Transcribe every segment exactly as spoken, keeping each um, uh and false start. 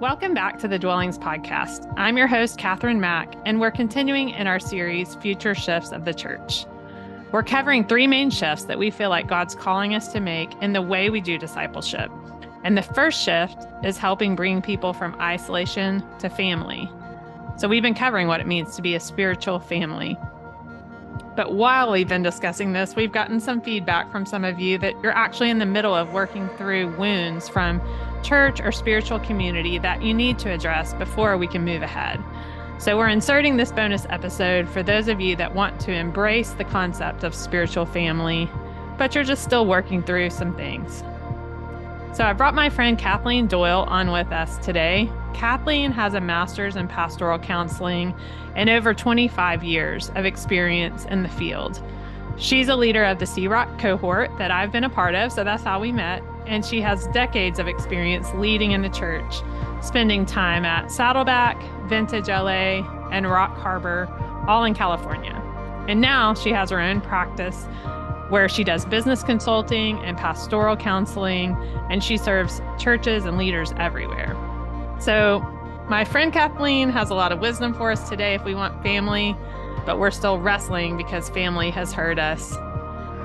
Welcome back to The Dwellings Podcast. I'm your host, Katherine Mack, and we're continuing in our series, Future Shifts of the Church. We're covering three main shifts that we feel like God's calling us to make in the way we do discipleship. And the first shift is helping bring people from isolation to family. So we've been covering what it means to be a spiritual family. But while we've been discussing this, we've gotten some feedback from some of you that you're actually in the middle of working through wounds from church or spiritual community that you need to address before we can move ahead. So we're inserting this bonus episode for those of you that want to embrace the concept of spiritual family, but you're just still working through some things. So I brought my friend Kathleen Doyle on with us today. Kathleen has a master's in pastoral counseling and over twenty-five years of experience in the field. She's a leader of the C R O C cohort that I've been a part of, so that's how we met. And she has decades of experience leading in the church, spending time at Saddleback, Vintage L A, and Rock Harbor, all in California. And now she has her own practice where she does business consulting and pastoral counseling, and she serves churches and leaders everywhere. So my friend Kathleen has a lot of wisdom for us today if we want family, but we're still wrestling because family has hurt us.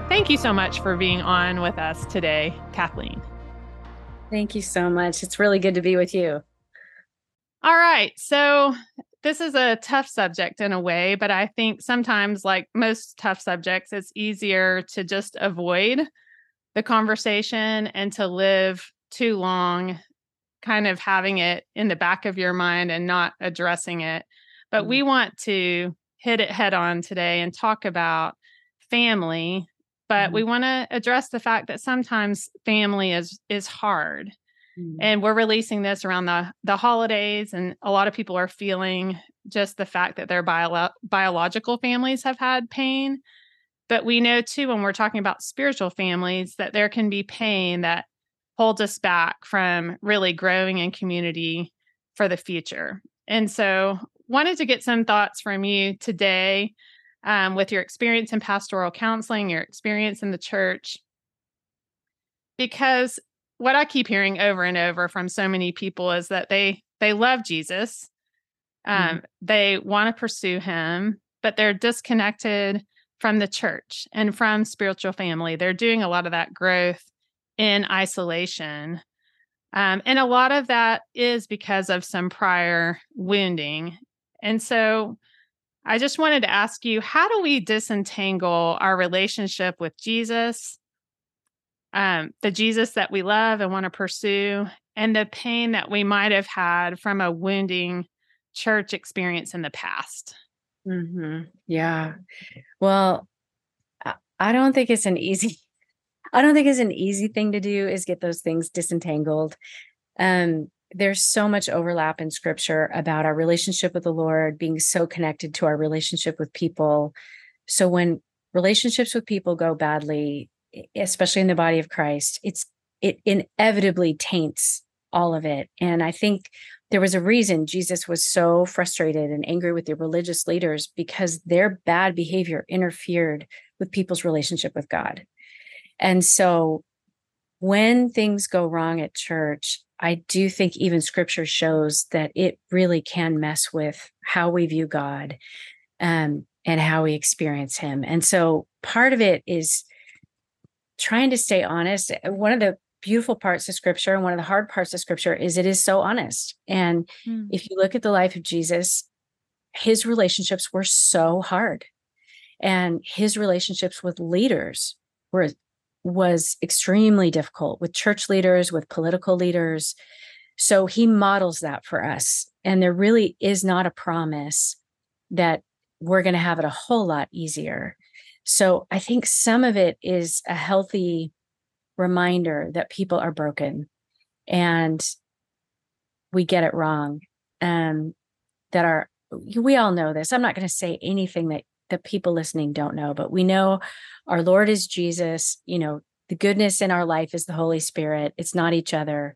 Thank you so much for being on with us today, Kathleen. Thank you so much. It's really good to be with you. All right. So this is a tough subject in a way, but I think sometimes, like most tough subjects, it's easier to just avoid the conversation and to live too long, kind of having it in the back of your mind and not addressing it. But we want to hit it head on today and talk about family. But we want to address the fact that sometimes family is is hard. Mm. And we're releasing this around the, the holidays. And a lot of people are feeling just the fact that their bio- biological families have had pain. But we know, too, when we're talking about spiritual families, that there can be pain that holds us back from really growing in community for the future. And so wanted to get some thoughts from you today. Um, with your experience in pastoral counseling, your experience in the church. Because what I keep hearing over and over from so many people is that they they love Jesus. Um, mm-hmm. They want to pursue him, but they're disconnected from the church and from spiritual family. They're doing a lot of that growth in isolation. Um, and a lot of that is because of some prior wounding. And so I just wanted to ask you, how do we disentangle our relationship with Jesus, um, the Jesus that we love and want to pursue, and the pain that we might have had from a wounding church experience in the past? Mm-hmm. Yeah. Well, I don't think it's an easy, I don't think it's an easy thing to do is get those things disentangled. Um, There's so much overlap in scripture about our relationship with the Lord being so connected to our relationship with people. So when relationships with people go badly, especially in the body of Christ, it's it inevitably taints all of it. And I think there was a reason Jesus was so frustrated and angry with the religious leaders, because their bad behavior interfered with people's relationship with God. And so when things go wrong at church, I do think even scripture shows that it really can mess with how we view God um, and how we experience him. And so part of it is trying to stay honest. One of the beautiful parts of scripture and one of the hard parts of scripture is it is so honest. And mm. if you look at the life of Jesus, his relationships were so hard, and his relationships with leaders were was extremely difficult, with church leaders, with political leaders. So he models that for us. And there really is not a promise that we're going to have it a whole lot easier. So I think some of it is a healthy reminder that people are broken and we get it wrong. Um, that our, we all know this. I'm not going to say anything that the people listening don't know, but we know our Lord is Jesus. You know, the goodness in our life is the Holy Spirit. It's not each other.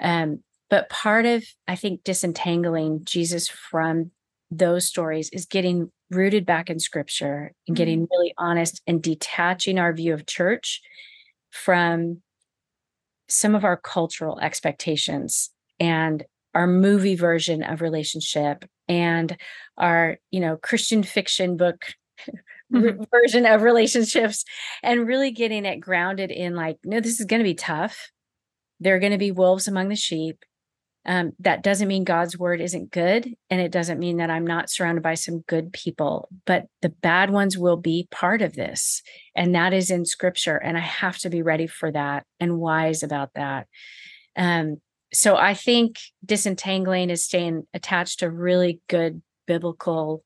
Um, but part of, I think, disentangling Jesus from those stories is getting rooted back in scripture and getting really honest and detaching our view of church from some of our cultural expectations and our movie version of relationship and our, you know, Christian fiction book mm-hmm. version of relationships, and really getting it grounded in like, no, this is going to be tough. There are going to be wolves among the sheep. Um, that doesn't mean God's word isn't good. And it doesn't mean that I'm not surrounded by some good people, but the bad ones will be part of this. And that is in scripture. And I have to be ready for that and wise about that. Um, so I think disentangling is staying attached to really good biblical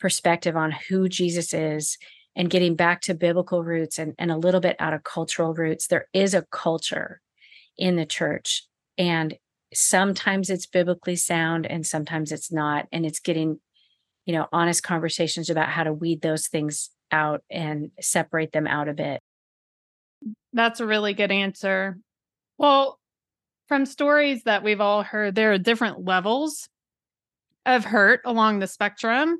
perspective on who Jesus is and getting back to biblical roots and, and a little bit out of cultural roots. There is a culture in the church, and sometimes it's biblically sound and sometimes it's not. And it's getting, you know, honest conversations about how to weed those things out and separate them out a bit. That's a really good answer. Well, from stories that we've all heard, there are different levels of hurt along the spectrum,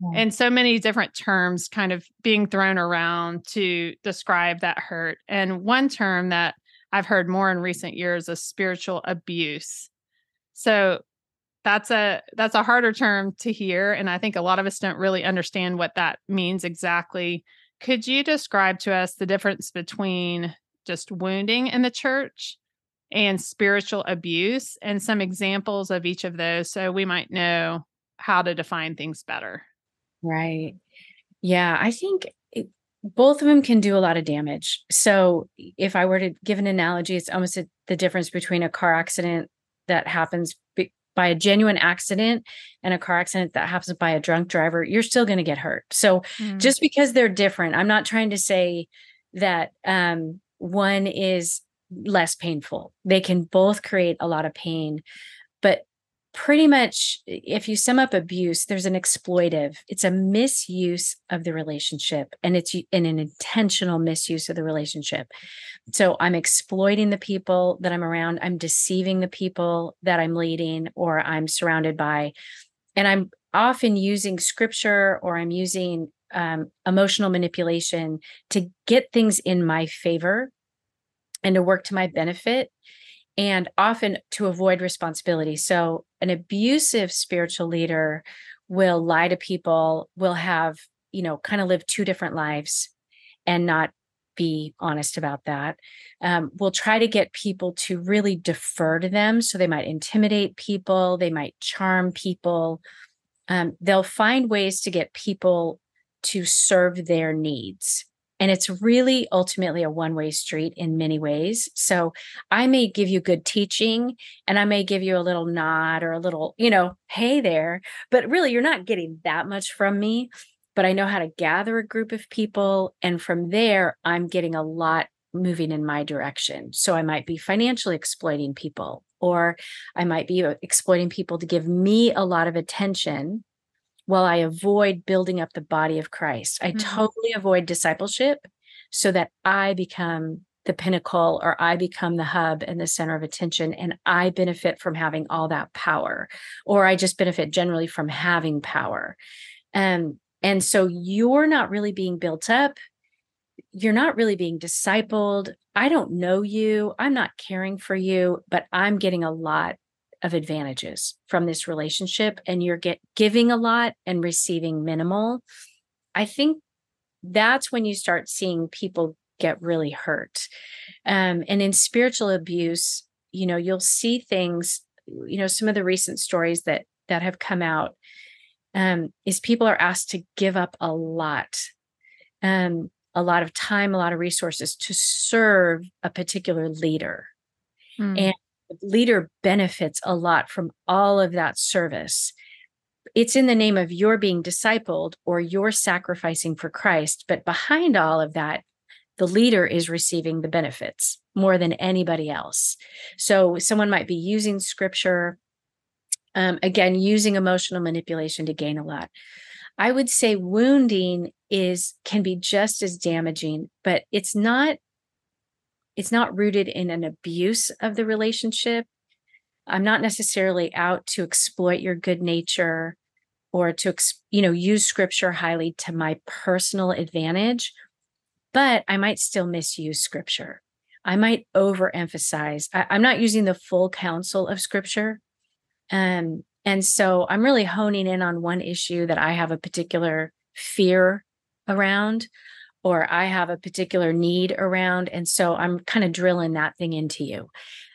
yeah. and so many different terms kind of being thrown around to describe that hurt. And one term that I've heard more in recent years is spiritual abuse. So that's a that's a harder term to hear. And I think a lot of us don't really understand what that means exactly. Could you describe to us the difference between just wounding in the church and spiritual abuse and some examples of each of those so we might know how to define things better? Right. Yeah, I think both of them can do a lot of damage. So if I were to give an analogy, it's almost a, the difference between a car accident that happens b- by a genuine accident and a car accident that happens by a drunk driver. You're still going to get hurt. So mm. just because they're different, I'm not trying to say that um, one is less painful. They can both create a lot of pain, but pretty much if you sum up abuse, there's an exploitive, it's a misuse of the relationship, and it's in an intentional misuse of the relationship. So I'm exploiting the people that I'm around. I'm deceiving the people that I'm leading or I'm surrounded by. And I'm often using scripture or I'm using um, emotional manipulation to get things in my favor and to work to my benefit, and often to avoid responsibility. So an abusive spiritual leader will lie to people, will have, you know, kind of live two different lives and not be honest about that. Um, will try to get people to really defer to them. So they might intimidate people. They might charm people. Um, they'll find ways to get people to serve their needs. And it's really ultimately a one-way street in many ways. So I may give you good teaching and I may give you a little nod or a little, you know, hey there, but really you're not getting that much from me, but I know how to gather a group of people. And from there, I'm getting a lot moving in my direction. So I might be financially exploiting people, or I might be exploiting people to give me a lot of attention while I avoid building up the body of Christ. I mm-hmm. totally avoid discipleship so that I become the pinnacle, or I become the hub and the center of attention, and I benefit from having all that power, or I just benefit generally from having power. Um, and so you're not really being built up. You're not really being discipled. I don't know you. I'm not caring for you, but I'm getting a lot of advantages from this relationship, and you're get, giving a lot and receiving minimal. I think that's when you start seeing people get really hurt. Um, and in spiritual abuse, you know, you'll see things, you know, some of the recent stories that that have come out um, is people are asked to give up a lot, um, a lot of time, a lot of resources to serve a particular leader. Mm. And leader benefits a lot from all of that service. It's in the name of you're being discipled or you're sacrificing for Christ. But behind all of that, the leader is receiving the benefits more than anybody else. So someone might be using scripture, um, again, using emotional manipulation to gain a lot. I would say wounding is can be just as damaging, but it's not It's not rooted in an abuse of the relationship. I'm not necessarily out to exploit your good nature or to, you know, use scripture highly to my personal advantage, but I might still misuse scripture. I might overemphasize. I, I'm not using the full counsel of scripture. Um, and so I'm really honing in on one issue that I have a particular fear around, or I have a particular need around. And so I'm kind of drilling that thing into you.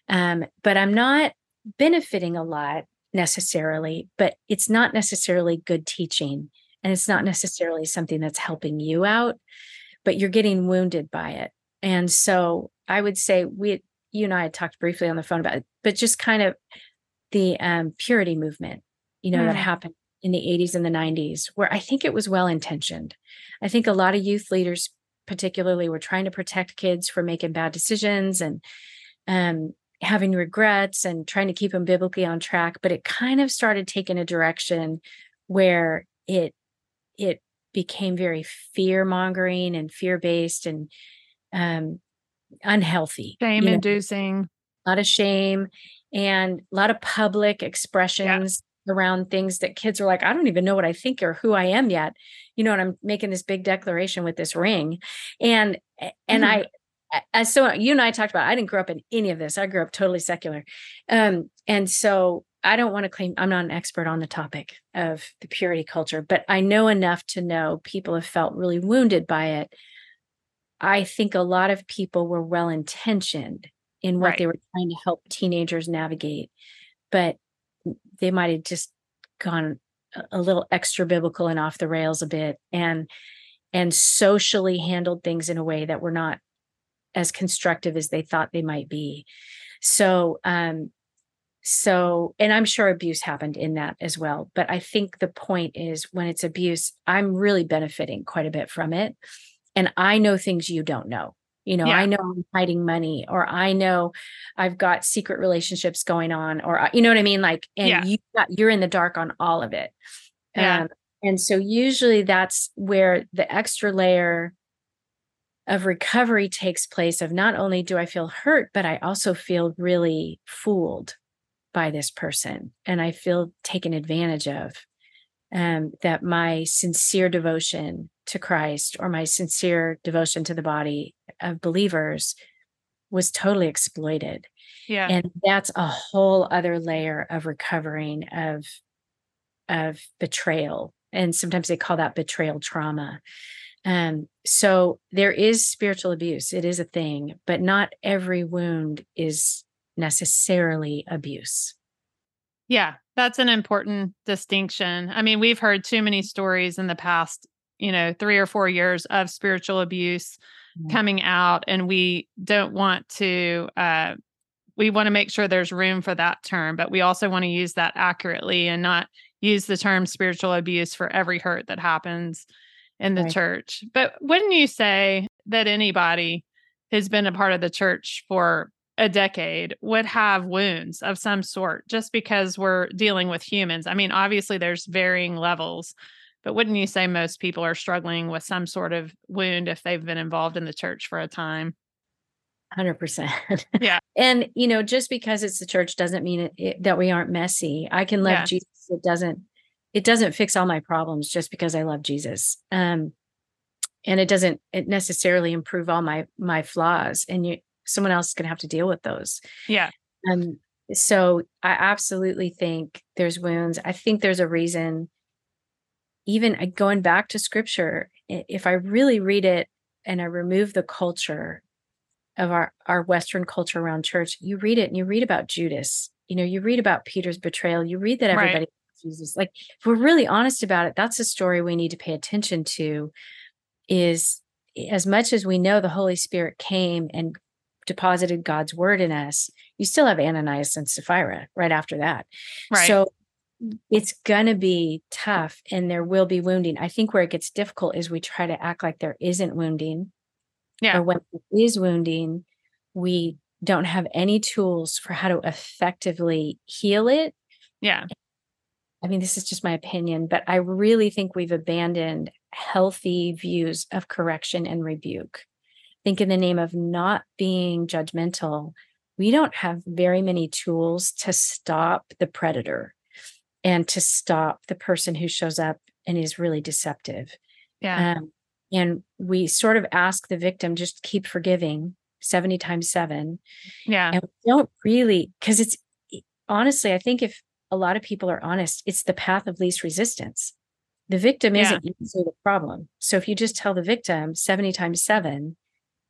Um, but I'm not benefiting a lot necessarily, but it's not necessarily good teaching. And it's not necessarily something that's helping you out, but you're getting wounded by it. And so I would say we, you and I had talked briefly on the phone about it, but just kind of the um, purity movement, you know, mm. that happened in the eighties and the nineties, where I think it was well-intentioned. I think a lot of youth leaders particularly were trying to protect kids from making bad decisions and um, having regrets and trying to keep them biblically on track. But it kind of started taking a direction where it, it became very fear-mongering and fear-based and um, unhealthy. Shame-inducing. You know, a lot of shame and a lot of public expressions yeah. around things that kids are like, I don't even know what I think or who I am yet. You know, and I'm making this big declaration with this ring. And, and mm-hmm. I, as so you and I talked about, I didn't grow up in any of this. I grew up totally secular. Um, and so I don't want to claim I'm not an expert on the topic of the purity culture, but I know enough to know people have felt really wounded by it. I think a lot of people were well-intentioned in what right. they were trying to help teenagers navigate, but they might have just gone a little extra biblical and off the rails a bit and and socially handled things in a way that were not as constructive as they thought they might be. So, um, So, and I'm sure abuse happened in that as well. But I think the point is when it's abuse, I'm really benefiting quite a bit from it. And I know things you don't know. You know, yeah. I know I'm hiding money, or I know I've got secret relationships going on, or, you know what I mean? Like, and yeah. you got, you're in the dark on all of it. Yeah. Um, and so usually that's where the extra layer of recovery takes place of not only do I feel hurt, but I also feel really fooled by this person. And I feel taken advantage of, um, that my sincere devotion to Christ or my sincere devotion to the body of believers was totally exploited. Yeah. And that's a whole other layer of recovering of, of betrayal. And sometimes they call that betrayal trauma. Um, so there is spiritual abuse. It is a thing, but not every wound is necessarily abuse. Yeah, that's an important distinction. I mean, we've heard too many stories in the past, you know, three or four years of spiritual abuse mm-hmm. coming out, and we don't want to, uh, we want to make sure there's room for that term, but we also want to use that accurately and not use the term spiritual abuse for every hurt that happens in the right. church. But wouldn't you say that anybody who's been a part of the church for a decade would have wounds of some sort just because we're dealing with humans? I mean, obviously there's varying levels, but wouldn't you say most people are struggling with some sort of wound if they've been involved in the church for a time? one hundred percent. Yeah. And, you know, just because it's the church doesn't mean it, it, that we aren't messy. I can love yeah. Jesus. It doesn't, it doesn't fix all my problems just because I love Jesus. Um, and it doesn't it necessarily improve all my, my flaws. And you, someone else is going to have to deal with those. Yeah. Um, so I absolutely think there's wounds. I think there's a reason, even going back to scripture, if I really read it and I remove the culture of our, our Western culture around church, you read it and you read about Judas, you know, you read about Peter's betrayal, you read that everybody right. Jesus. Like, if we're really honest about it, that's a story we need to pay attention to. Is as much as we know the Holy Spirit came and deposited God's word in us, you still have Ananias and Sapphira right after that. Right. So it's going to be tough and there will be wounding. I think where it gets difficult is we try to act like there isn't wounding. Yeah. Or when there is wounding, we don't have any tools for how to effectively heal it. Yeah. I mean, this is just my opinion, but I really think we've abandoned healthy views of correction and rebuke. I think in the name of not being judgmental, we don't have very many tools to stop the predator and to stop the person who shows up and is really deceptive. Yeah. Um, and we sort of ask the victim, just keep forgiving seventy times seven. Yeah. And we don't really, because it's honestly, I think if a lot of people are honest, it's the path of least resistance. The victim yeah. isn't usually the problem. So if you just tell the victim seventy times seven,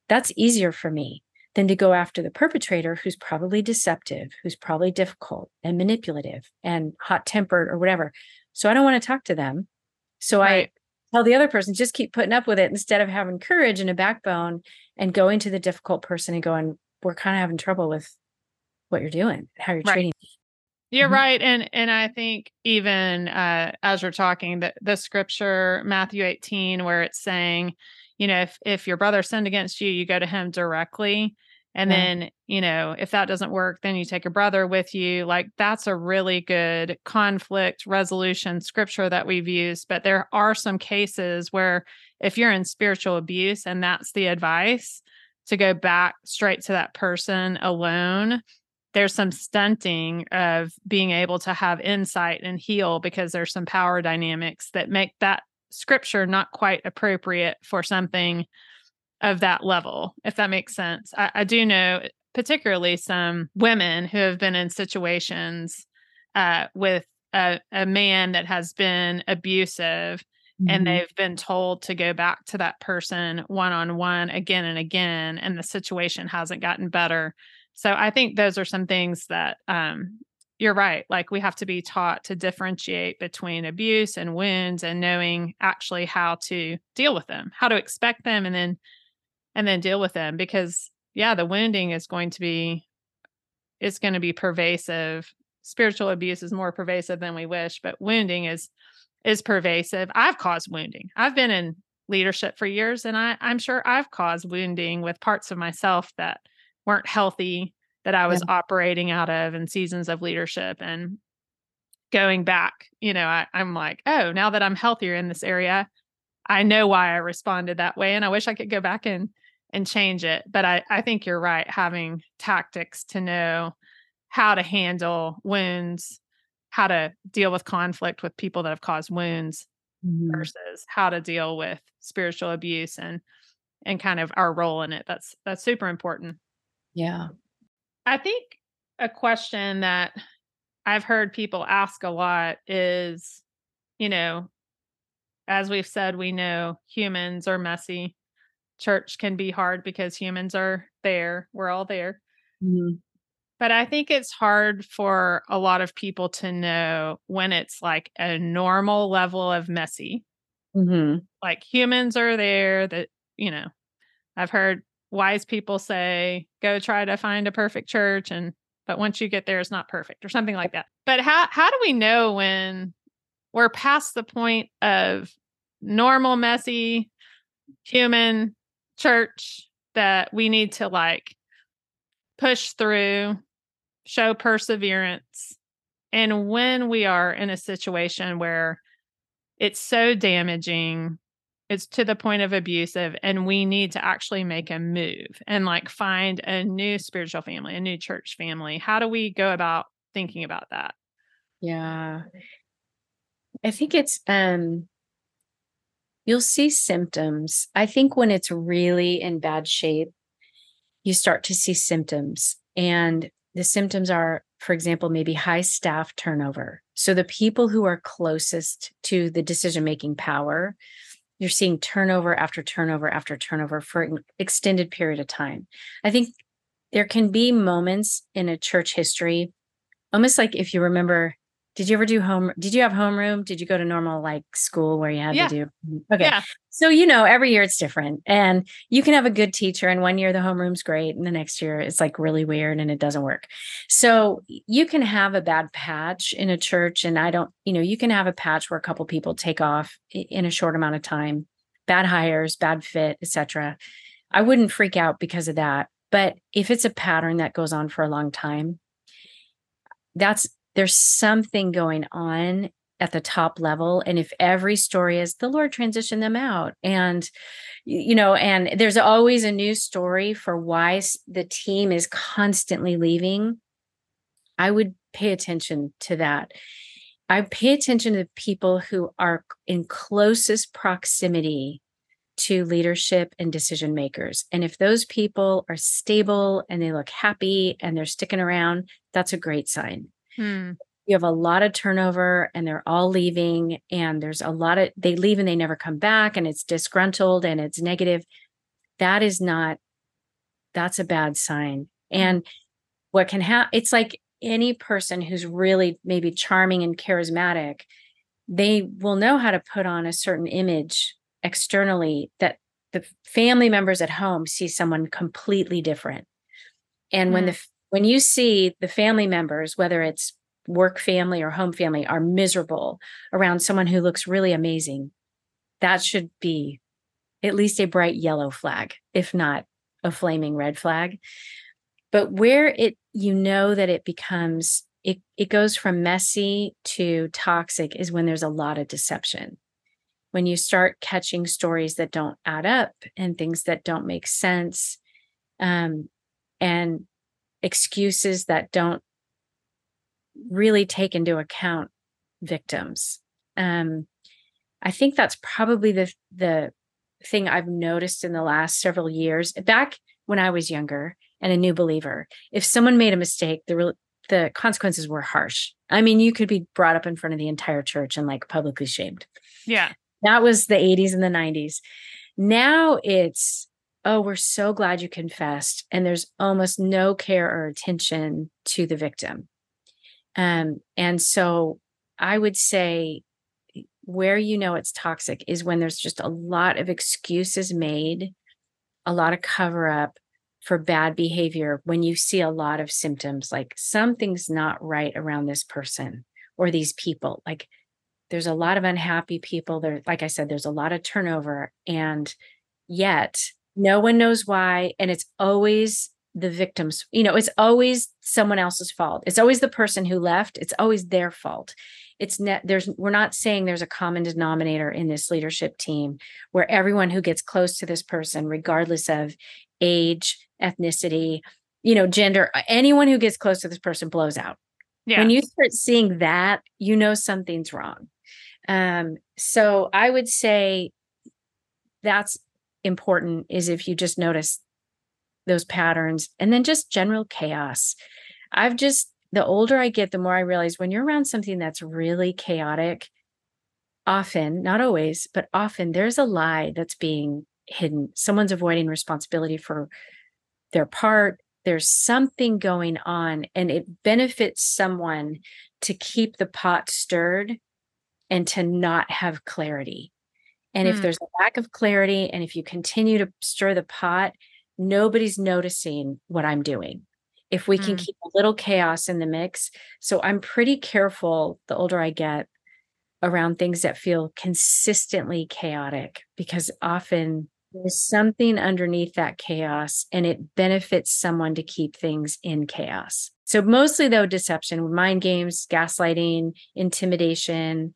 that's easier for me than to go after the perpetrator, who's probably deceptive, who's probably difficult and manipulative and hot-tempered or whatever. So I don't want to talk to them. So right. I tell the other person, just keep putting up with it, instead of having courage and a backbone and going to the difficult person and going, we're kind of having trouble with what you're doing, how you're right. treating me. You're mm-hmm. right. And and I think even uh, as you're talking, the, the scripture, Matthew eighteen, where it's saying, you know, if, if your brother sinned against you, you go to him directly. And yeah. then, you know, if that doesn't work, then you take a brother with you. Like, that's a really good conflict resolution scripture that we've used. But there are some cases where if you're in spiritual abuse and that's the advice, to go back straight to that person alone, there's some stunting of being able to have insight and heal, because there's some power dynamics that make that scripture not quite appropriate for something of that level, if that makes sense. I, I do know particularly some women who have been in situations uh, with a, a man that has been abusive, mm-hmm. and they've been told to go back to that person one-on-one again and again, and the situation hasn't gotten better. So I think those are some things that um, you're right. Like, we have to be taught to differentiate between abuse and wounds, and knowing actually how to deal with them, how to expect them, and then, and then deal with them. Because yeah, the wounding is going to be, it's going to be pervasive. Spiritual abuse is more pervasive than we wish, but wounding is, is pervasive. I've caused wounding. I've been in leadership for years, and I, I'm sure I've caused wounding with parts of myself that weren't healthy, that I was yeah. operating out of in seasons of leadership. And going back, you know, I, I'm like, oh, now that I'm healthier in this area, I know why I responded that way. And I wish I could go back and, and change it. But I, I think you're right, having tactics to know how to handle wounds, how to deal with conflict with people that have caused wounds, mm-hmm. versus how to deal with spiritual abuse and, and kind of our role in it. That's, that's super important. Yeah. I think a question that I've heard people ask a lot is, you know, as we've said, we know humans are messy. Church can be hard because humans are there. We're all there. Mm-hmm. But I think it's hard for a lot of people to know when it's like a normal level of messy. Mm-hmm. Like, humans are there, that, you know, I've heard wise people say, go try to find a perfect church. And, but once you get there, it's not perfect, or something like that. But how, how do we know when we're past the point of normal, messy, human church, that we need to like push through, show perseverance? And when we are in a situation where it's so damaging, it's to the point of abusive, and we need to actually make a move and like find a new spiritual family, a new church family. How do we go about thinking about that? Yeah. I think it's, um, you'll see symptoms. I think when it's really in bad shape, you start to see symptoms, and the symptoms are, for example, maybe high staff turnover. So the people who are closest to the decision-making power, you're seeing turnover after turnover after turnover for an extended period of time. I think there can be moments in a church history, almost like, if you remember, did you ever do home? Did you have homeroom? Did you go to normal like school where you had yeah. to do? Okay. Yeah. So, you know, every year it's different, and you can have a good teacher, and one year the homeroom's great, and the next year it's like really weird and it doesn't work. So you can have a bad patch in a church, and I don't, you know, you can have a patch where a couple people take off in a short amount of time, bad hires, bad fit, et cetera. I wouldn't freak out because of that. But if it's a pattern that goes on for a long time, that's, there's something going on at the top level. And if every story is the Lord transitioned them out, and, you know, and there's always a new story for why the team is constantly leaving, I would pay attention to that. I pay attention to the people who are in closest proximity to leadership and decision makers. And if those people are stable and they look happy and they're sticking around, that's a great sign. Hmm. You have a lot of turnover and they're all leaving, and there's a lot of, they leave and they never come back, and it's disgruntled and it's negative. That is not, that's a bad sign. And what can happen, it's like any person who's really maybe charming and charismatic, they will know how to put on a certain image externally that the family members at home see someone completely different. And mm. when the, when you see the family members, whether it's work family or home family, are miserable around someone who looks really amazing, that should be at least a bright yellow flag, if not a flaming red flag. But where it, you know, that it becomes, it, it goes from messy to toxic is when there's a lot of deception. When you start catching stories that don't add up and things that don't make sense, um, and excuses that don't really take into account victims. Um, I think that's probably the the thing I've noticed in the last several years. Back when I was younger and a new believer, if someone made a mistake, the re- the consequences were harsh. I mean, you could be brought up in front of the entire church and like publicly shamed. Yeah. That was the eighties and the nineties. Now it's, oh, we're so glad you confessed. And there's almost no care or attention to the victim. Um, and so I would say where you know it's toxic is when there's just a lot of excuses made, a lot of cover up for bad behavior, when you see a lot of symptoms, like something's not right around this person or these people. Like there's a lot of unhappy people there. Like I said, there's a lot of turnover, and yet no one knows why. And it's always the victims, you know, it's always someone else's fault. It's always the person who left. It's always their fault. It's net. There's, we're not saying there's a common denominator in this leadership team where everyone who gets close to this person, regardless of age, ethnicity, you know, gender, anyone who gets close to this person blows out. Yeah. When you start seeing that, you know, something's wrong. Um, so I would say that's important, is if you just notice those patterns, and then just general chaos. I've just, the older I get, the more I realize when you're around something that's really chaotic, often, not always, but often there's a lie that's being hidden. Someone's avoiding responsibility for their part. There's something going on, and it benefits someone to keep the pot stirred and to not have clarity. And mm. if there's a lack of clarity, and if you continue to stir the pot, nobody's noticing what I'm doing. If we mm. can keep a little chaos in the mix. So I'm pretty careful the older I get around things that feel consistently chaotic, because often there's something underneath that chaos, and it benefits someone to keep things in chaos. So mostly though, deception, mind games, gaslighting, intimidation.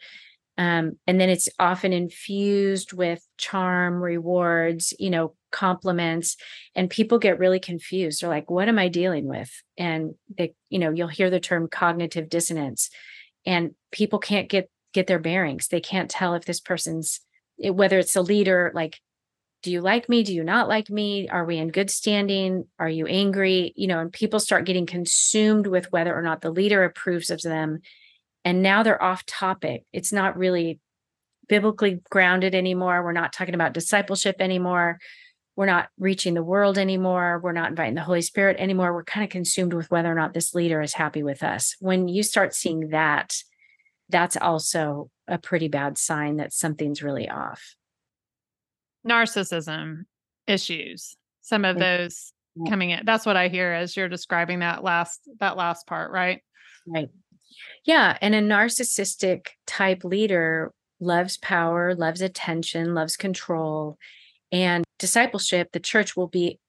Um, and then it's often infused with charm, rewards, you know, compliments, and people get really confused. They're like, what am I dealing with? And they, you know, you'll hear the term cognitive dissonance, and people can't get, get their bearings. They can't tell if this person's, whether it's a leader, like, do you like me? Do you not like me? Are we in good standing? Are you angry? You know, and people start getting consumed with whether or not the leader approves of them. And now they're off topic. It's not really biblically grounded anymore. We're not talking about discipleship anymore. We're not reaching the world anymore. We're not inviting the Holy Spirit anymore. We're kind of consumed with whether or not this leader is happy with us. When you start seeing that, that's also a pretty bad sign that something's really off. Narcissism issues, some of those yeah. coming in. That's what I hear as you're describing that last, that last part, right? Right. Yeah. And a narcissistic type leader loves power, loves attention, loves control. And discipleship, the church will be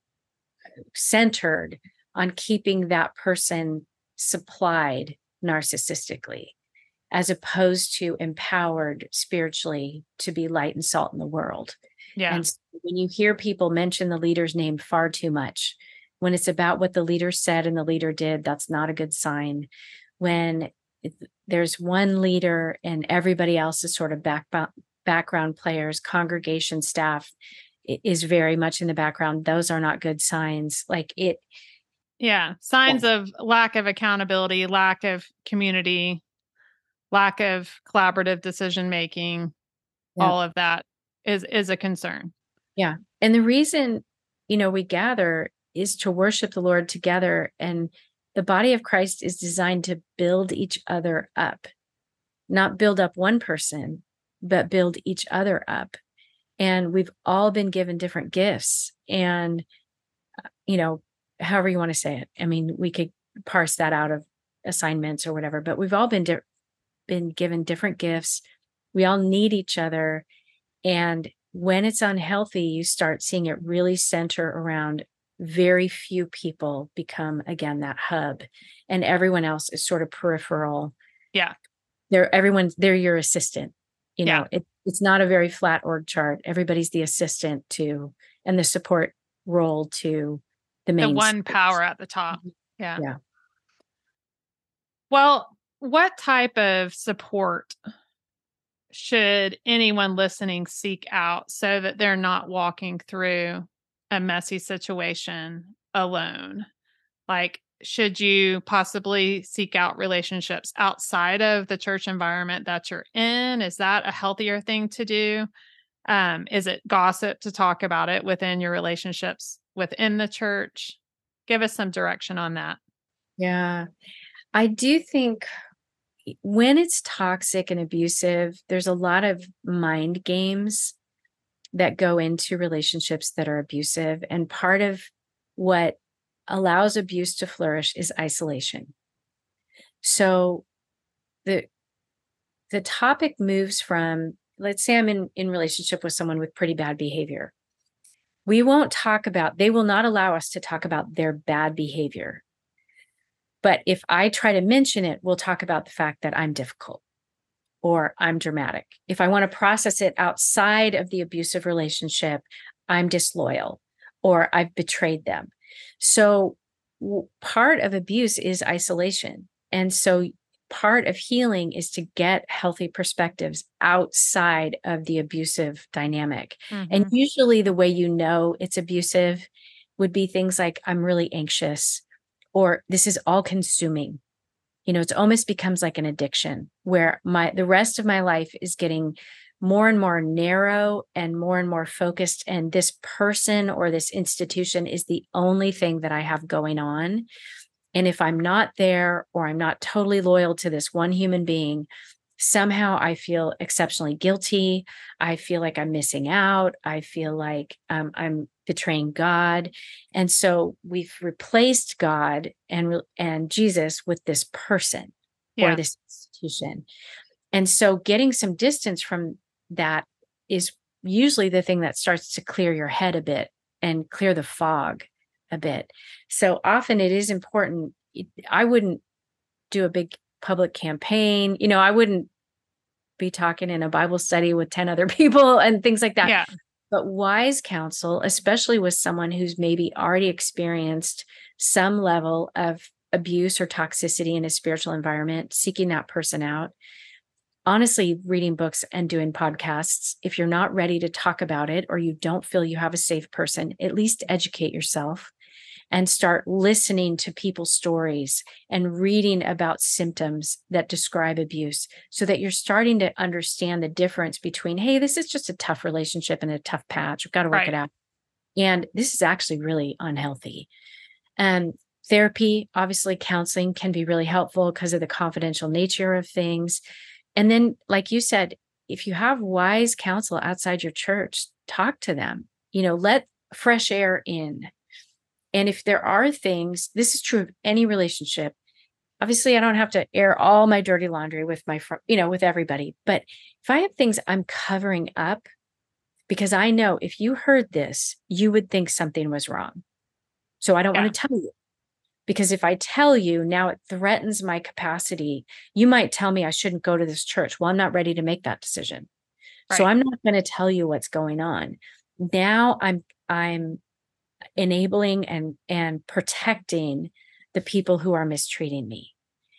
centered on keeping that person supplied narcissistically, as opposed to empowered spiritually to be light and salt in the world. Yeah. And so when you hear people mention the leader's name far too much, when it's about what the leader said and the leader did, that's not a good sign. When there's one leader and everybody else is sort of back, background players, congregation staff is very much in the background. Those are not good signs. Like it. Yeah. Signs yeah. of lack of accountability, lack of community, lack of collaborative decision-making, yeah. all of that is, is a concern. Yeah. And the reason, you know, we gather is to worship the Lord together, and the body of Christ is designed to build each other up, not build up one person, but build each other up. And we've all been given different gifts, and, you know, however you want to say it. I mean, we could parse that out of assignments or whatever, but we've all been, di- been given different gifts. We all need each other. And when it's unhealthy, you start seeing it really center around very few people become, again, that hub, and everyone else is sort of peripheral. Yeah. They're everyone, they're your assistant. You know, yeah. it, it's not a very flat org chart. Everybody's the assistant to, and the support role to the main. The one support. Power at the top. Yeah. Yeah. Well, what type of support should anyone listening seek out so that they're not walking through a messy situation alone? Like, should you possibly seek out relationships outside of the church environment that you're in? Is that a healthier thing to do? Um, is it gossip to talk about it within your relationships within the church? Give us some direction on that. Yeah, I do think when it's toxic and abusive, there's a lot of mind games that go into relationships that are abusive. And part of what allows abuse to flourish is isolation. So the the topic moves from, let's say I'm in, in relationship with someone with pretty bad behavior. We won't talk about, they will not allow us to talk about their bad behavior. But if I try to mention it, we'll talk about the fact that I'm difficult or I'm dramatic. If I want to process it outside of the abusive relationship, I'm disloyal or I've betrayed them. So part of abuse is isolation. And so part of healing is to get healthy perspectives outside of the abusive dynamic. Mm-hmm. And usually the way you know it's abusive would be things like, I'm really anxious, or this is all consuming. You know, it's almost becomes like an addiction where my the rest of my life is getting more and more narrow and more and more focused. And this person or this institution is the only thing that I have going on. And if I'm not there, or I'm not totally loyal to this one human being, somehow I feel exceptionally guilty. I feel like I'm missing out. I feel like um, I'm betraying God. And so we've replaced God and, and Jesus with this person yeah. or this institution. And so getting some distance from that is usually the thing that starts to clear your head a bit and clear the fog a bit. So often it is important. I wouldn't do a big public campaign. You know, I wouldn't be talking in a Bible study with ten other people and things like that. Yeah. But wise counsel, especially with someone who's maybe already experienced some level of abuse or toxicity in a spiritual environment, seeking that person out. Honestly, reading books and doing podcasts, if you're not ready to talk about it, or you don't feel you have a safe person, at least educate yourself and start listening to people's stories and reading about symptoms that describe abuse, so that you're starting to understand the difference between, hey, this is just a tough relationship and a tough patch. We've got to work right. it out. And this is actually really unhealthy. And therapy, obviously counseling can be really helpful because of the confidential nature of things. And then, like you said, if you have wise counsel outside your church, talk to them, you know, let fresh air in. And if there are things, this is true of any relationship. Obviously, I don't have to air all my dirty laundry with my, fr- you know, with everybody. But if I have things I'm covering up, because I know if you heard this, you would think something was wrong. So I don't yeah. want to tell you. Because if I tell you now, it threatens my capacity. You might tell me I shouldn't go to this church. Well, I'm not ready to make that decision. Right. So I'm not going to tell you what's going on. Now I'm I'm enabling and and protecting the people who are mistreating me.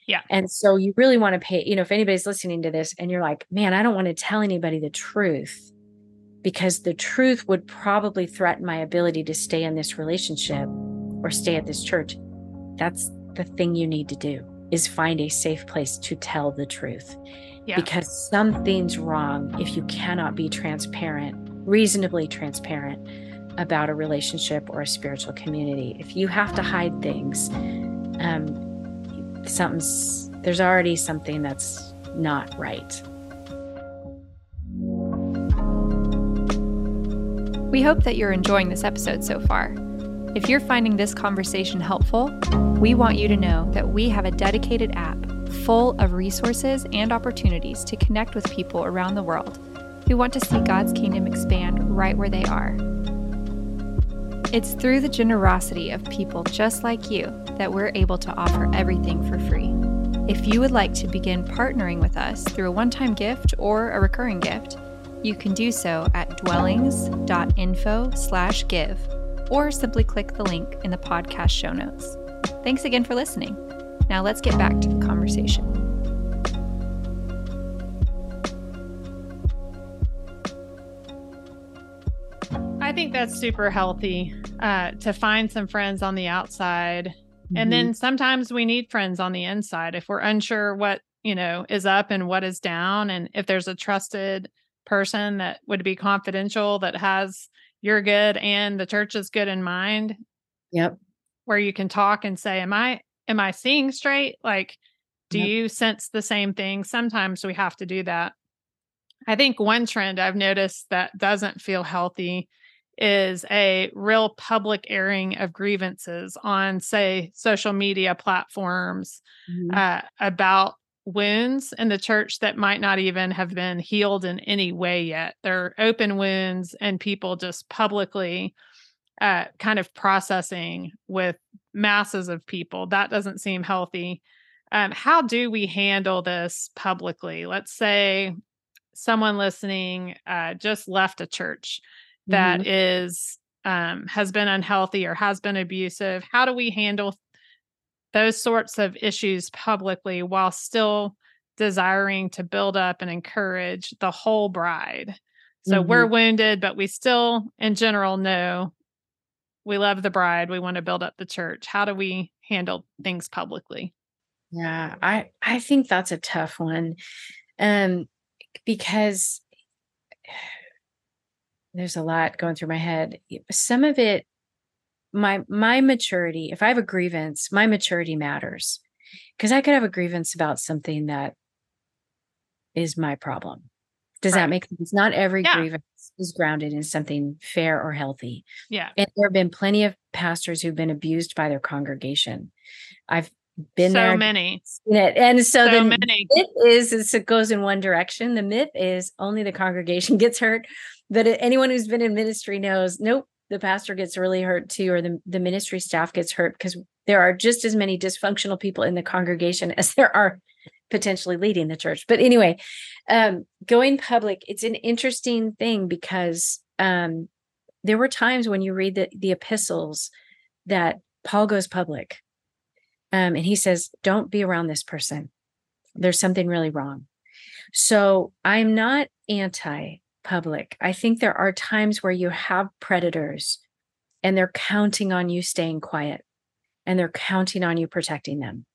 Yeah. And so you really want to pay, you know, if anybody's listening to this and you're like, man, I don't want to tell anybody the truth, because the truth would probably threaten my ability to stay in this relationship or stay at this church. That's the thing you need to do is find a safe place to tell the truth. Yeah. Because something's wrong if you cannot be transparent, reasonably transparent about a relationship or a spiritual community. If you have to hide things, um, something's, there's already something that's not right. We hope that you're enjoying this episode so far. If you're finding this conversation helpful, we want you to know that we have a dedicated app full of resources and opportunities to connect with people around the world who want to see God's kingdom expand right where they are. It's through the generosity of people just like you that we're able to offer everything for free. If you would like to begin partnering with us through a one-time gift or a recurring gift, you can do so at dwellings dot info slash give, or simply click the link in the podcast show notes. Thanks again for listening. Now let's get back to the conversation. I think that's super healthy, uh, to find some friends on the outside. Mm-hmm. And then sometimes we need friends on the inside if we're unsure what, you know, is up and what is down. And if there's a trusted person that would be confidential, that has your good and the church's good in mind. Yep. Where you can talk and say, am I, am I seeing straight? Like, do yep. you sense the same thing? Sometimes we have to do that. I think one trend I've noticed that doesn't feel healthy is a real public airing of grievances on, say, social media platforms, mm-hmm. uh, about wounds in the church that might not even have been healed in any way yet. They're open wounds, and people just publicly uh, kind of processing with masses of people. That doesn't seem healthy. Um, how do we handle this publicly? Let's say someone listening uh, just left a church that mm-hmm. is um, has been unhealthy or has been abusive. How do we handle those sorts of issues publicly while still desiring to build up and encourage the whole bride? So mm-hmm. we're wounded, but we still, in general, know we love the bride. We want to build up the church. How do we handle things publicly? Yeah, I, I think that's a tough one. Um, because there's a lot going through my head. Some of it, my, my maturity, if I have a grievance, my maturity matters, because I could have a grievance about something that is my problem. Does right. that make sense? Not every yeah. grievance is grounded in something fair or healthy. Yeah. And there have been plenty of pastors who've been abused by their congregation. I've been so there. Many. And so, so the many. myth is, is it goes in one direction. The myth is only the congregation gets hurt. But anyone who's been in ministry knows, nope, the pastor gets really hurt too, or the, the ministry staff gets hurt, because there are just as many dysfunctional people in the congregation as there are potentially leading the church. But anyway, um, going public, it's an interesting thing, because um, there were times when you read the, the epistles that Paul goes public, um, and he says, don't be around this person. There's something really wrong. So I'm not anti public. I think there are times where you have predators and they're counting on you staying quiet and they're counting on you protecting them.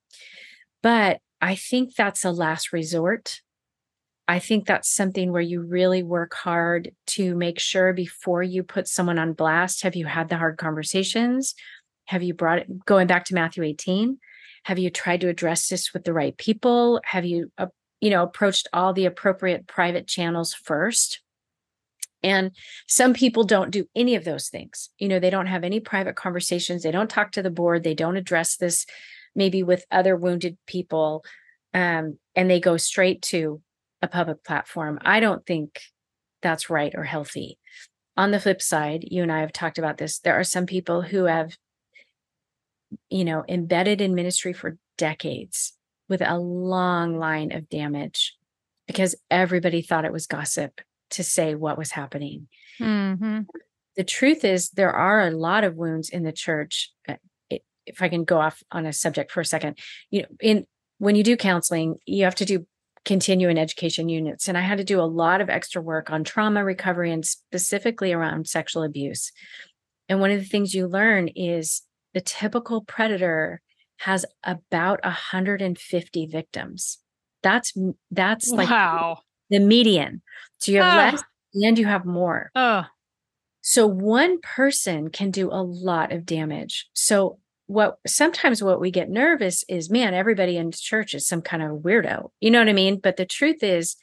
But I think that's a last resort. I think that's something where you really work hard to make sure before you put someone on blast, have you had the hard conversations? Have you brought it, going back to Matthew eighteen, have you tried to address this with the right people? Have you, uh, you know, approached all the appropriate private channels first? And some people don't do any of those things. You know, they don't have any private conversations. They don't talk to the board. They don't address this maybe with other wounded people. Um, and they go straight to a public platform. I don't think that's right or healthy. On the flip side, you and I have talked about this. There are some people who have, you know, embedded in ministry for decades with a long line of damage because everybody thought it was gossip to say what was happening. Mm-hmm. The truth is, there are a lot of wounds in the church. If I can go off on a subject for a second, you know, in when you do counseling, you have to do continuing education units. And I had to do a lot of extra work on trauma recovery and specifically around sexual abuse. And one of the things you learn is the typical predator has about one hundred fifty victims. That's that's like wow. the median. So you have oh. less and you have more. Oh. So one person can do a lot of damage. So what sometimes what we get nervous is, man, everybody in church is some kind of weirdo. You know what I mean? But the truth is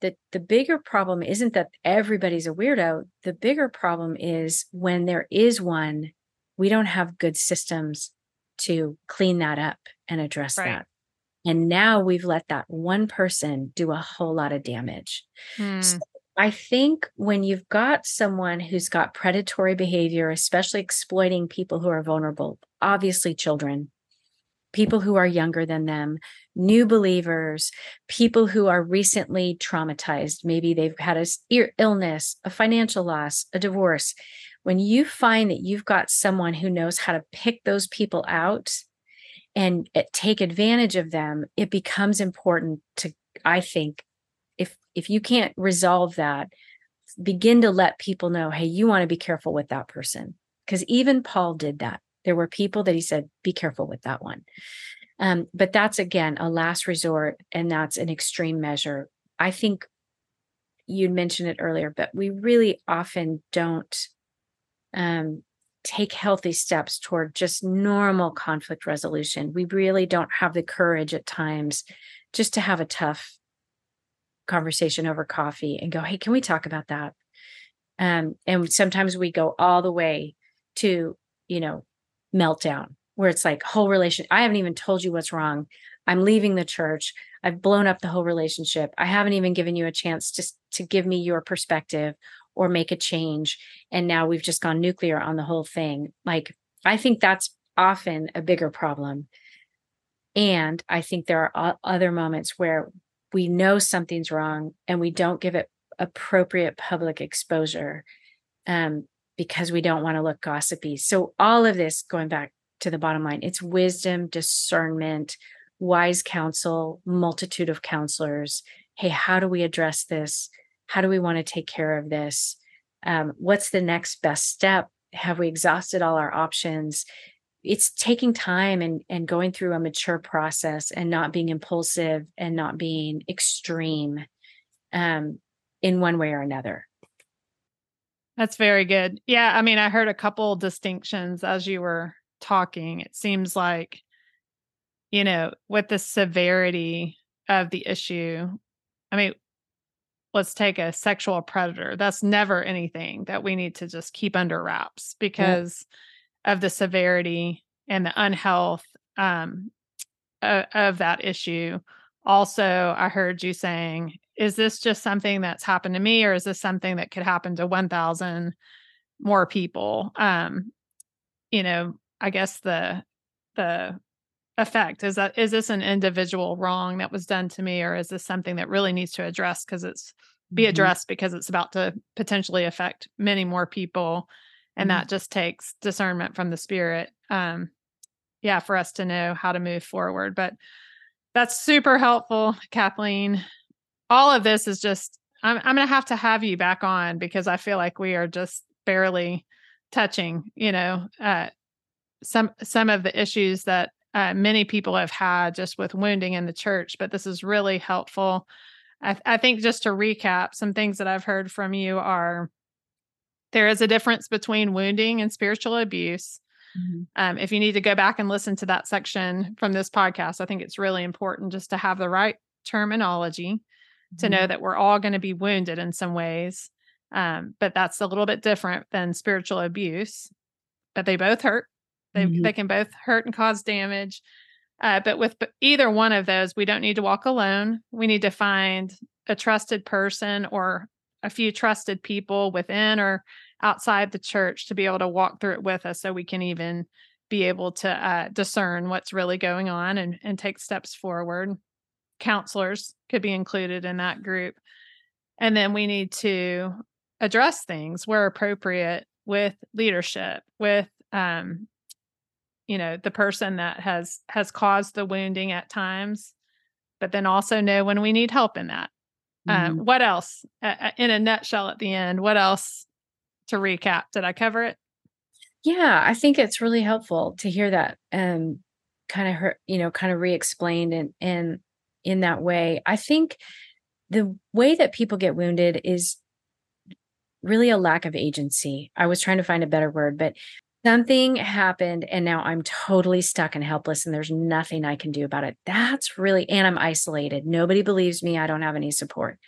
that the bigger problem isn't that everybody's a weirdo. The bigger problem is when there is one, we don't have good systems to clean that up and address right. that. And now we've let that one person do a whole lot of damage. Hmm. So I think when you've got someone who's got predatory behavior, especially exploiting people who are vulnerable, obviously children, people who are younger than them, new believers, people who are recently traumatized, maybe they've had an illness, a financial loss, a divorce. When you find that you've got someone who knows how to pick those people out and take advantage of them, it becomes important to, I think, if if you can't resolve that, begin to let people know, hey, you want to be careful with that person. Because even Paul did that. There were people that he said, be careful with that one. Um, but that's, again, a last resort, and that's an extreme measure. I think you mentioned it earlier, but we really often don't um, take healthy steps toward just normal conflict resolution. We really don't have the courage at times just to have a tough conversation over coffee and go, hey, can we talk about that? Um, and sometimes we go all the way to, you know, meltdown, where it's like whole relation. I haven't even told you what's wrong. I'm leaving the church. I've blown up the whole relationship. I haven't even given you a chance just to give me your perspective or make a change. And now we've just gone nuclear on the whole thing. Like, I think that's often a bigger problem. And I think there are other moments where we know something's wrong and we don't give it appropriate public exposure. Um, because we don't want to look gossipy. So all of this, going back to the bottom line, it's wisdom, discernment, wise counsel, multitude of counselors. Hey, how do we address this? How do we want to take care of this? Um, what's the next best step? Have we exhausted all our options? It's taking time and, and going through a mature process and not being impulsive and not being extreme um, in one way or another. That's very good. Yeah. I mean, I heard a couple distinctions as you were talking. It seems like, you know, with the severity of the issue, I mean, let's take a sexual predator. That's never anything that we need to just keep under wraps because yeah. of the severity and the unhealth um, uh, of that issue. Also, I heard you saying, is this just something that's happened to me, or is this something that could happen to one thousand more people? Um, you know, I guess the, the effect is that, is this an individual wrong that was done to me, or is this something that really needs to address because it's be addressed mm-hmm. because it's about to potentially affect many more people. And mm-hmm. that just takes discernment from the Spirit. Um, yeah. For us to know how to move forward, but that's super helpful, Kathleen. All of this is just, I'm, I'm going to have to have you back on because I feel like we are just barely touching, you know, uh, some, some of the issues that uh, many people have had just with wounding in the church, but this is really helpful. I, I think just to recap, some things that I've heard from you are, there is a difference between wounding and spiritual abuse. Mm-hmm. Um, if you need to go back and listen to that section from this podcast, I think it's really important just to have the right terminology. To know that we're all going to be wounded in some ways. Um, but that's a little bit different than spiritual abuse, but they both hurt. They mm-hmm. they can both hurt and cause damage. Uh, but with either one of those, we don't need to walk alone. We need to find a trusted person or a few trusted people within or outside the church to be able to walk through it with us. So we can even be able to uh, discern what's really going on and, and take steps forward. Counselors could be included in that group. And then we need to address things where appropriate with leadership, with, um, you know, the person that has, has caused the wounding at times, but then also know when we need help in that. Mm-hmm. Um, what else, uh, in a nutshell at the end, what else to recap? Did I cover it? Yeah, I think it's really helpful to hear that. Um, kind of her, you know, kind of re-explained and, and in that way. I think the way that people get wounded is really a lack of agency. I was trying to find a better word, but something happened and now I'm totally stuck and helpless and there's nothing I can do about it. That's really, and I'm isolated. Nobody believes me. I don't have any support.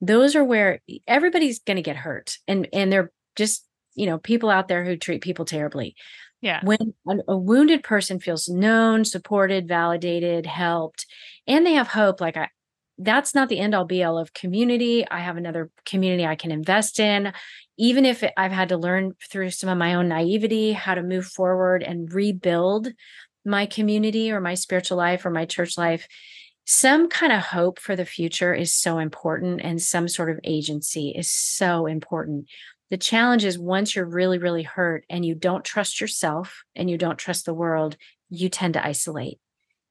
Those are where everybody's going to get hurt. And, and they're just, you know, people out there who treat people terribly. Yeah. When a wounded person feels known, supported, validated, helped, and they have hope, like I, that's not the end all be all of community. I have another community I can invest in, even if it, I've had to learn through some of my own naivety, how to move forward and rebuild my community or my spiritual life or my church life. Some kind of hope for the future is so important. And some sort of agency is so important. The challenge is once you're really, really hurt and you don't trust yourself and you don't trust the world, you tend to isolate.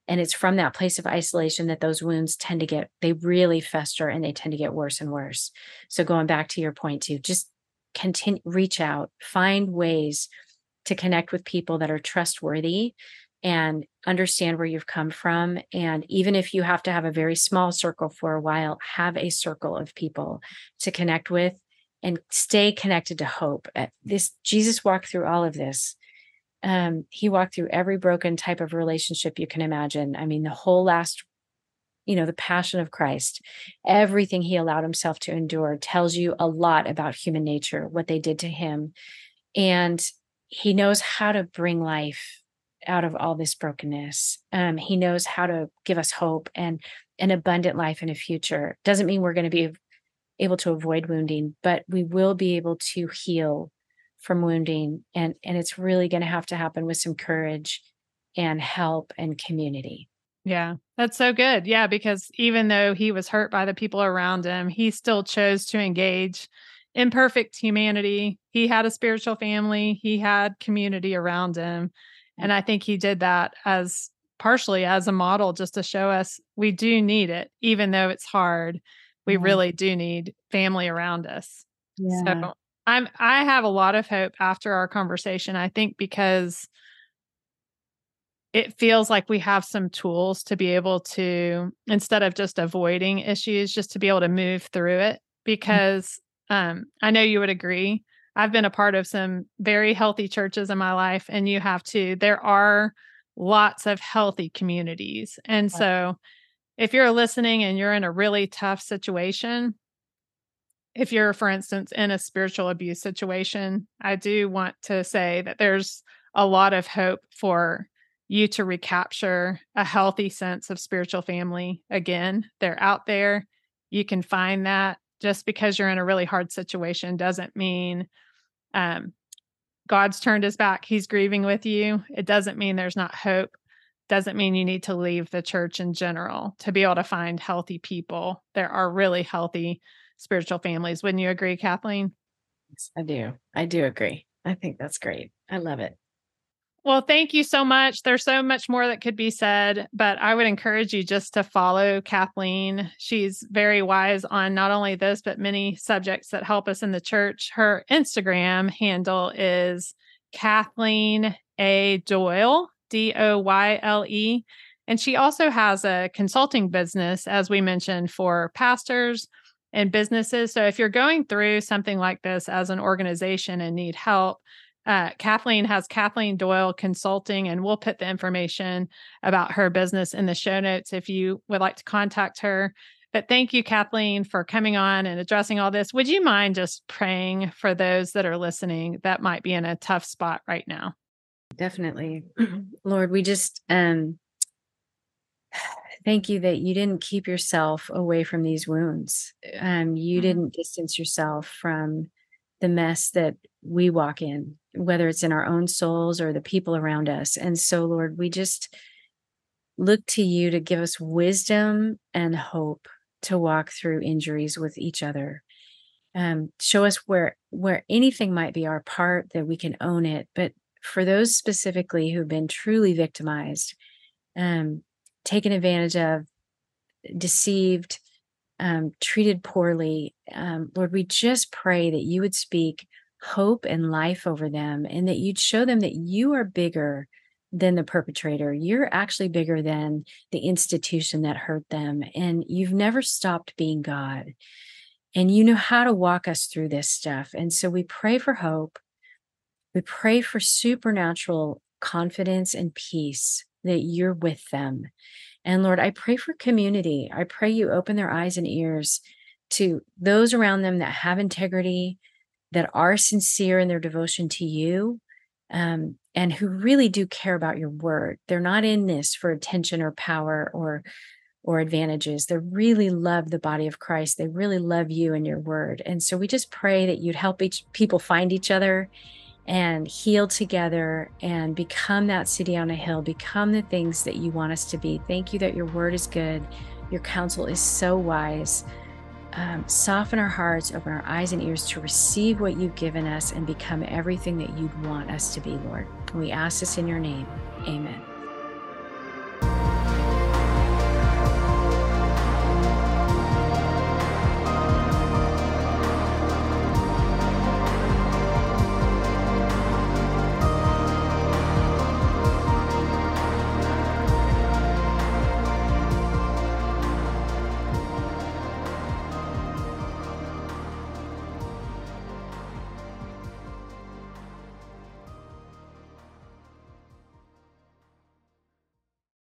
And it's from that place of isolation that those wounds tend to get, they really fester and they tend to get worse and worse. So going back to your point too, just continue, reach out, find ways to connect with people that are trustworthy and understand where you've come from. And even if you have to have a very small circle for a while, have a circle of people to connect with and stay connected to hope. This Jesus walked through all of this. Um, he walked through every broken type of relationship you can imagine. I mean, the whole last, you know, the passion of Christ, everything he allowed himself to endure tells you a lot about human nature, what they did to him. And he knows how to bring life out of all this brokenness. Um, he knows how to give us hope and an abundant life in a future. Doesn't mean we're going to be able to avoid wounding, but we will be able to heal from wounding. And, and it's really going to have to happen with some courage and help and community. Yeah, that's so good. Yeah, because even though he was hurt by the people around him, he still chose to engage in perfect humanity. He had a spiritual family. He had community around him. And I think he did that as partially as a model, just to show us we do need it, even though it's hard. We mm-hmm. really do need family around us. Yeah. So I'm, I have a lot of hope after our conversation, I think, because it feels like we have some tools to be able to, instead of just avoiding issues, just to be able to move through it. Because um, I know you would agree, I've been a part of some very healthy churches in my life, and you have too. There are lots of healthy communities. And so if you're listening and you're in a really tough situation, if you're, for instance, in a spiritual abuse situation, I do want to say that there's a lot of hope for you to recapture a healthy sense of spiritual family. Again, they're out there. You can find that. Just because you're in a really hard situation doesn't mean um, God's turned his back. He's grieving with you. It doesn't mean there's not hope. Doesn't mean you need to leave the church in general to be able to find healthy people. There are really healthy spiritual families. Wouldn't you agree, Kathleen? Yes, I do. I do agree. I think that's great. I love it. Well, thank you so much. There's so much more that could be said, but I would encourage you just to follow Kathleen. She's very wise on not only this, but many subjects that help us in the church. Her Instagram handle is Kathleen A. Doyle, D O Y L E. And she also has a consulting business, as we mentioned, for pastors and businesses. So if you're going through something like this as an organization and need help, Uh, Kathleen has Kathleen Doyle Consulting, and we'll put the information about her business in the show notes if you would like to contact her. But thank you, Kathleen, for coming on and addressing all this. Would you mind just praying for those that are listening that might be in a tough spot right now? Definitely. Lord, we just um, thank you that you didn't keep yourself away from these wounds. Um, you mm-hmm. didn't distance yourself from the mess that we walk in, whether it's in our own souls or the people around us. And so, Lord, we just look to you to give us wisdom and hope to walk through injuries with each other. Um, show us where, where anything might be our part, that we can own it. But for those specifically who've been truly victimized, um, taken advantage of, deceived, um, treated poorly, um, Lord, we just pray that you would speak hope and life over them, and that you'd show them that you are bigger than the perpetrator. You're actually bigger than the institution that hurt them. And you've never stopped being God. And you know how to walk us through this stuff. And so we pray for hope. We pray for supernatural confidence and peace that you're with them. And Lord, I pray for community. I pray you open their eyes and ears to those around them that have integrity, that are sincere in their devotion to you, um, and who really do care about your word. They're not in this for attention or power or or advantages. They really love the body of Christ. They really love you and your word. And so we just pray that you'd help each people find each other and heal together and become that city on a hill, become the things that you want us to be. Thank you that your word is good. Your counsel is so wise. Um, soften our hearts, open our eyes and ears to receive what you've given us and become everything that you'd want us to be, Lord. And we ask this in your name. Amen.